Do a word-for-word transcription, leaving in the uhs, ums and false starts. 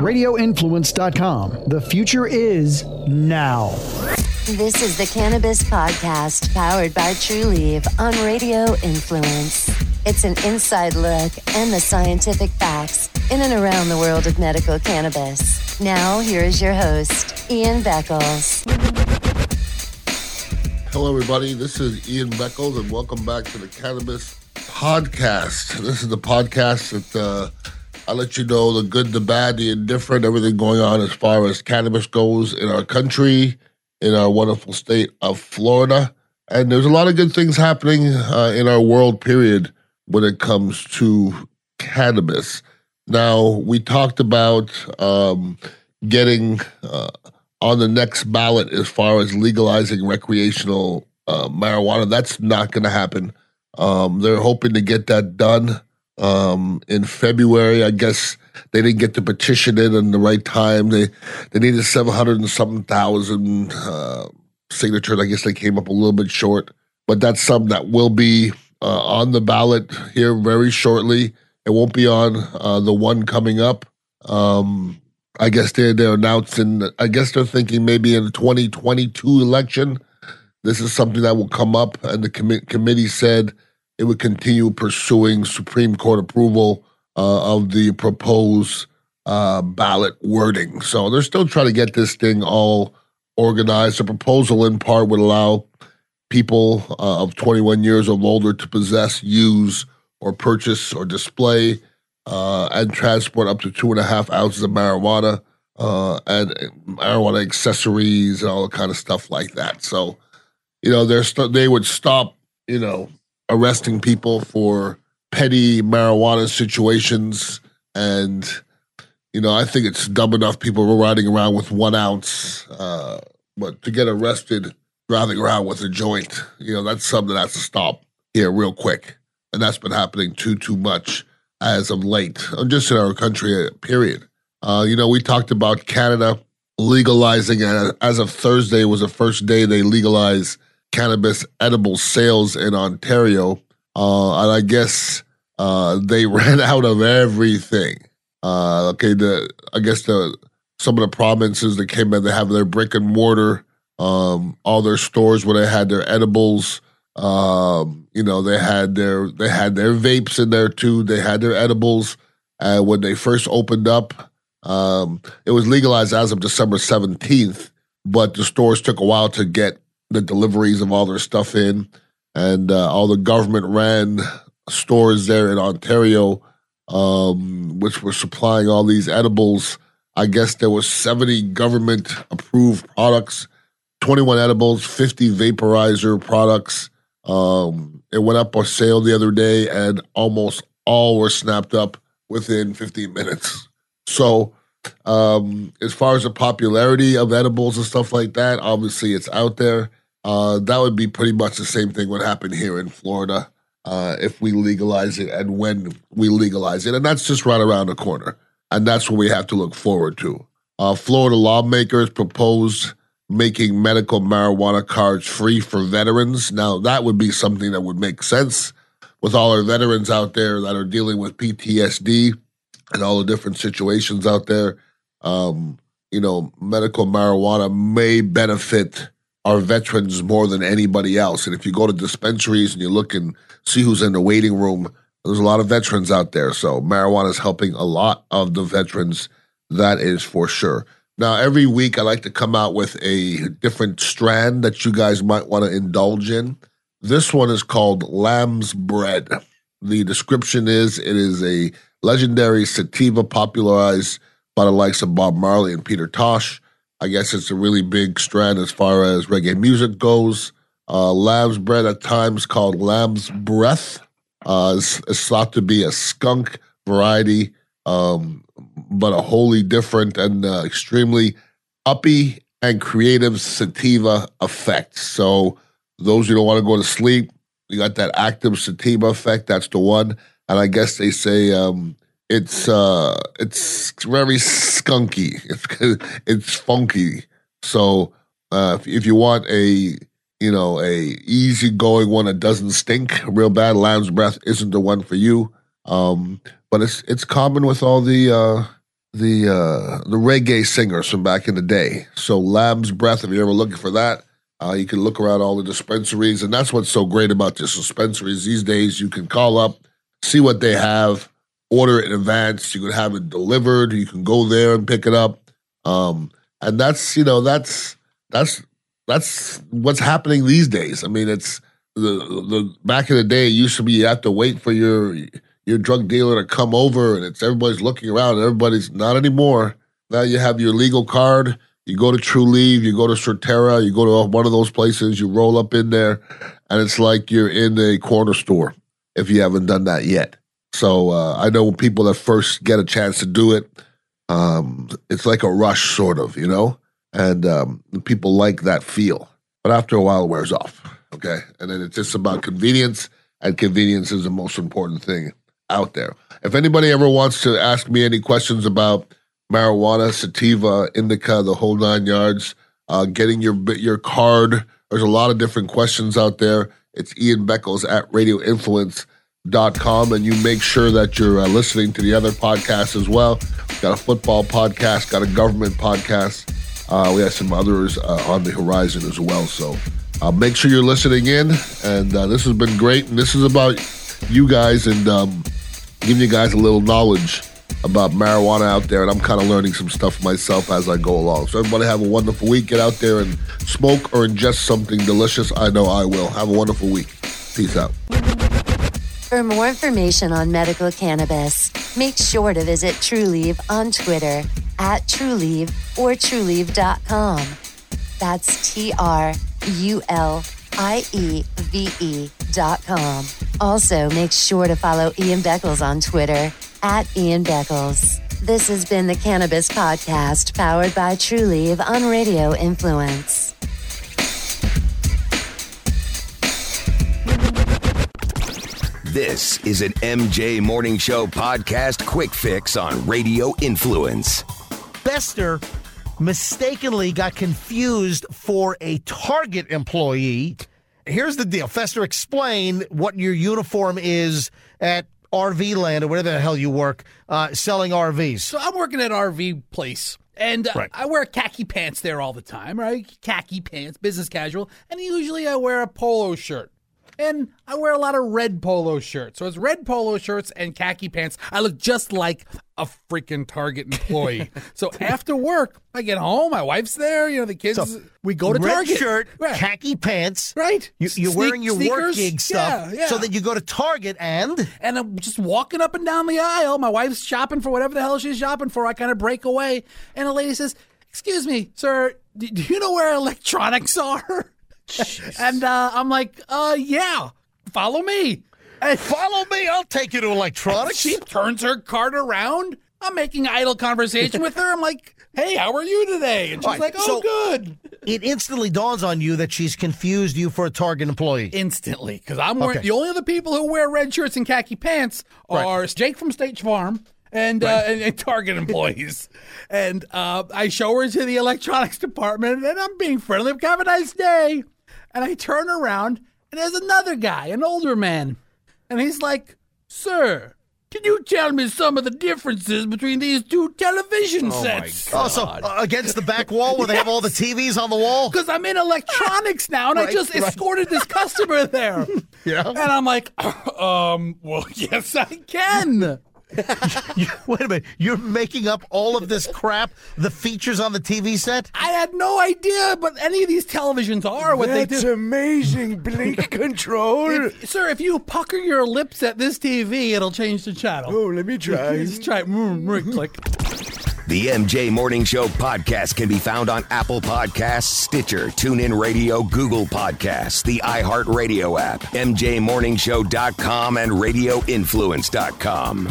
radio influence dot com. The future is now. This is the Cannabis Podcast, powered by Trulieve on Radio Influence. It's an inside look and the scientific facts in and around the world of medical cannabis. Now, here is your host, Ian Beckles. Hello, everybody. This is Ian Beckles, and welcome back to the Cannabis Podcast. This is the podcast that uh, I let you know the good, the bad, the indifferent, everything going on as far as cannabis goes in our country, in our wonderful state of Florida. And there's a lot of good things happening uh, in our world, period, when it comes to cannabis. Now, we talked about um, getting uh, on the next ballot as far as legalizing recreational uh, marijuana. That's not going to happen. Um, they're hoping to get that done um, in February. I guess they didn't get the petition in in the right time. They they needed seven hundred and something thousand uh, signatures. I guess they came up a little bit short. But that's something that will be uh, on the ballot here very shortly. It won't be on uh, the one coming up. Um, I guess they're, they're announcing, I guess they're thinking maybe in the twenty twenty-two election, this is something that will come up, and the com- committee said it would continue pursuing Supreme Court approval uh, of the proposed uh, ballot wording. So they're still trying to get this thing all organized. The proposal in part would allow people uh, of twenty-one years or older to possess, use, or purchase or display uh, and transport up to two and a half ounces of marijuana uh, and marijuana accessories and all the kind of stuff like that. So, you know, they're st- they would stop, you know, arresting people for petty marijuana situations. And, you know, I think it's dumb enough people were riding around with one ounce, uh, but to get arrested driving around with a joint, you know, that's something that has to stop here real quick. And that's been happening too, too much as of late, just in our country, period. Uh, you know, we talked about Canada legalizing, and as of Thursday was the first day they legalized cannabis edible sales in Ontario. Uh, and I guess uh, they ran out of everything. Uh, okay, the I guess the some of the provinces that came in, they have their brick and mortar, um, all their stores where they had their edibles. Um, you know, they had their they had their vapes in there too. They had their edibles. Uh, when they first opened up, um, it was legalized as of December seventeenth, but the stores took a while to get the deliveries of all their stuff in, and uh, all the government ran stores there in Ontario, um, which were supplying all these edibles. I guess there were seventy government approved products, twenty-one edibles, fifty vaporizer products. Um, it went up on sale the other day, and almost all were snapped up within fifteen minutes. So um, as far as the popularity of edibles and stuff like that, obviously it's out there. Uh, that would be pretty much the same thing would happen here in Florida uh, if we legalize it and when we legalize it. And that's just right around the corner. And that's what we have to look forward to. Uh, Florida lawmakers proposed making medical marijuana cards free for veterans. Now, that would be something that would make sense with all our veterans out there that are dealing with P T S D and all the different situations out there. Um, you know, medical marijuana may benefit our veterans more than anybody else. And if you go to dispensaries and you look and see who's in the waiting room, there's a lot of veterans out there. So marijuana is helping a lot of the veterans. That is for sure. Now, every week I like to come out with a different strand that you guys might want to indulge in. This one is called Lamb's Bread. The description is it is a legendary sativa popularized by the likes of Bob Marley and Peter Tosh. I guess it's a really big strand as far as reggae music goes. Uh, Lamb's Bread, at times called Lamb's Breath, uh, is, is thought to be a skunk variety, Um, but a wholly different and uh, extremely uppy and creative sativa effect. So those who don't want to go to sleep, you got that active sativa effect. That's the one. And I guess they say um, it's uh, it's very skunky. It's it's funky. So uh, if, if you want a you know a easygoing one that doesn't stink real bad, Lamb's Breath isn't the one for you. Um, but it's it's common with all the uh, the uh, the reggae singers from back in the day. So Lamb's Breath, if you're ever looking for that, uh, you can look around all the dispensaries. And that's what's so great about these dispensaries these days. You can call up, see what they have, order it in advance. You can have it delivered. You can go there and pick it up. Um, and that's, you know, that's that's that's what's happening these days. I mean, it's the the back in the day, it used to be you have to wait for your your drug dealer to come over, and it's everybody's looking around, and everybody's not anymore. Now you have your legal card. You go to Trulieve, you go to Sorterra, you go to one of those places, you roll up in there, and it's like you're in a corner store if you haven't done that yet. So uh, I know people that first get a chance to do it, um, it's like a rush sort of, you know? And um, people like that feel. But after a while, it wears off, okay? And then it's just about convenience, and convenience is the most important thing out there. If anybody ever wants to ask me any questions about marijuana, sativa, indica, the whole nine yards, uh, getting your your card, there's a lot of different questions out there. It's Ian Beckles at radio influence dot com, and you make sure that you're uh, listening to the other podcasts as well. Got a football podcast, got a government podcast. Uh, we have some others uh, on the horizon as well. So uh, make sure you're listening in, and uh, this has been great, and this is about you guys and um, giving you guys a little knowledge about marijuana out there, and I'm kind of learning some stuff myself as I go along. So everybody have a wonderful week. Get out there and smoke or ingest something delicious. I know I will. Have a wonderful week. Peace out. For more information on medical cannabis, make sure to visit Trulieve on Twitter at Trulieve or Trulieve dot com. That's T R U L I E V E dot com. Also, make sure to follow Ian Beckles on Twitter at Ian Beckles. This has been the Cannabis Podcast, powered by Trulieve on Radio Influence. This is an M J Morning Show podcast quick fix on Radio Influence. Bester mistakenly got confused for a Target employee. Here's the deal. Fester, explain what your uniform is at R V Land or whatever the hell you work, uh, selling R Vs. So I'm working at R V place, and uh, right. I wear khaki pants there all the time, right? Khaki pants, business casual, and usually I wear a polo shirt. And I wear a lot of red polo shirts. So it's red polo shirts and khaki pants. I look just like a freaking Target employee. So after work, I get home. My wife's there. You know, the kids. So we go to red Target. Red shirt, right. Khaki pants. Right. You, you're Sneak, wearing your sneakers. Work gig stuff. Yeah, yeah. So then you go to Target and? And I'm just walking up and down the aisle. My wife's shopping for whatever the hell she's shopping for. I kind of break away. And a lady says, "Excuse me, sir, do you know where electronics are?" Jeez. And uh, I'm like, uh, yeah, follow me. And follow me. I'll take you to electronics. She turns her cart around. I'm making idle conversation with her. I'm like, hey, how are you today? And she's right. like, oh, so good. It instantly dawns on you that she's confused you for a Target employee. Instantly. Because I'm wearing, okay. The only other people who wear red shirts and khaki pants are right. Jake from State Farm. And, right. uh, and and Target employees. and uh, I show her to the electronics department, and I'm being friendly. Have a nice day. And I turn around, and there's another guy, an older man. And he's like, "Sir, can you tell me some of the differences between these two television oh sets?" My God. Oh, so uh, against the back wall where yes. they have all the T Vs on the wall? Because I'm in electronics now, and right, I just right. escorted this customer there. yeah. And I'm like, um, well, yes, I can. you, wait a minute. You're making up all of this crap, the features on the T V set? I had no idea, but any of these televisions are what That's they do. That's amazing, blink control. If, sir, if you pucker your lips at this T V, it'll change the channel. Oh, let me try. Let's try. Click. The M J Morning Show podcast can be found on Apple Podcasts, Stitcher, TuneIn Radio, Google Podcasts, the iHeartRadio app, M J Morning Show dot com, and radio influence dot com.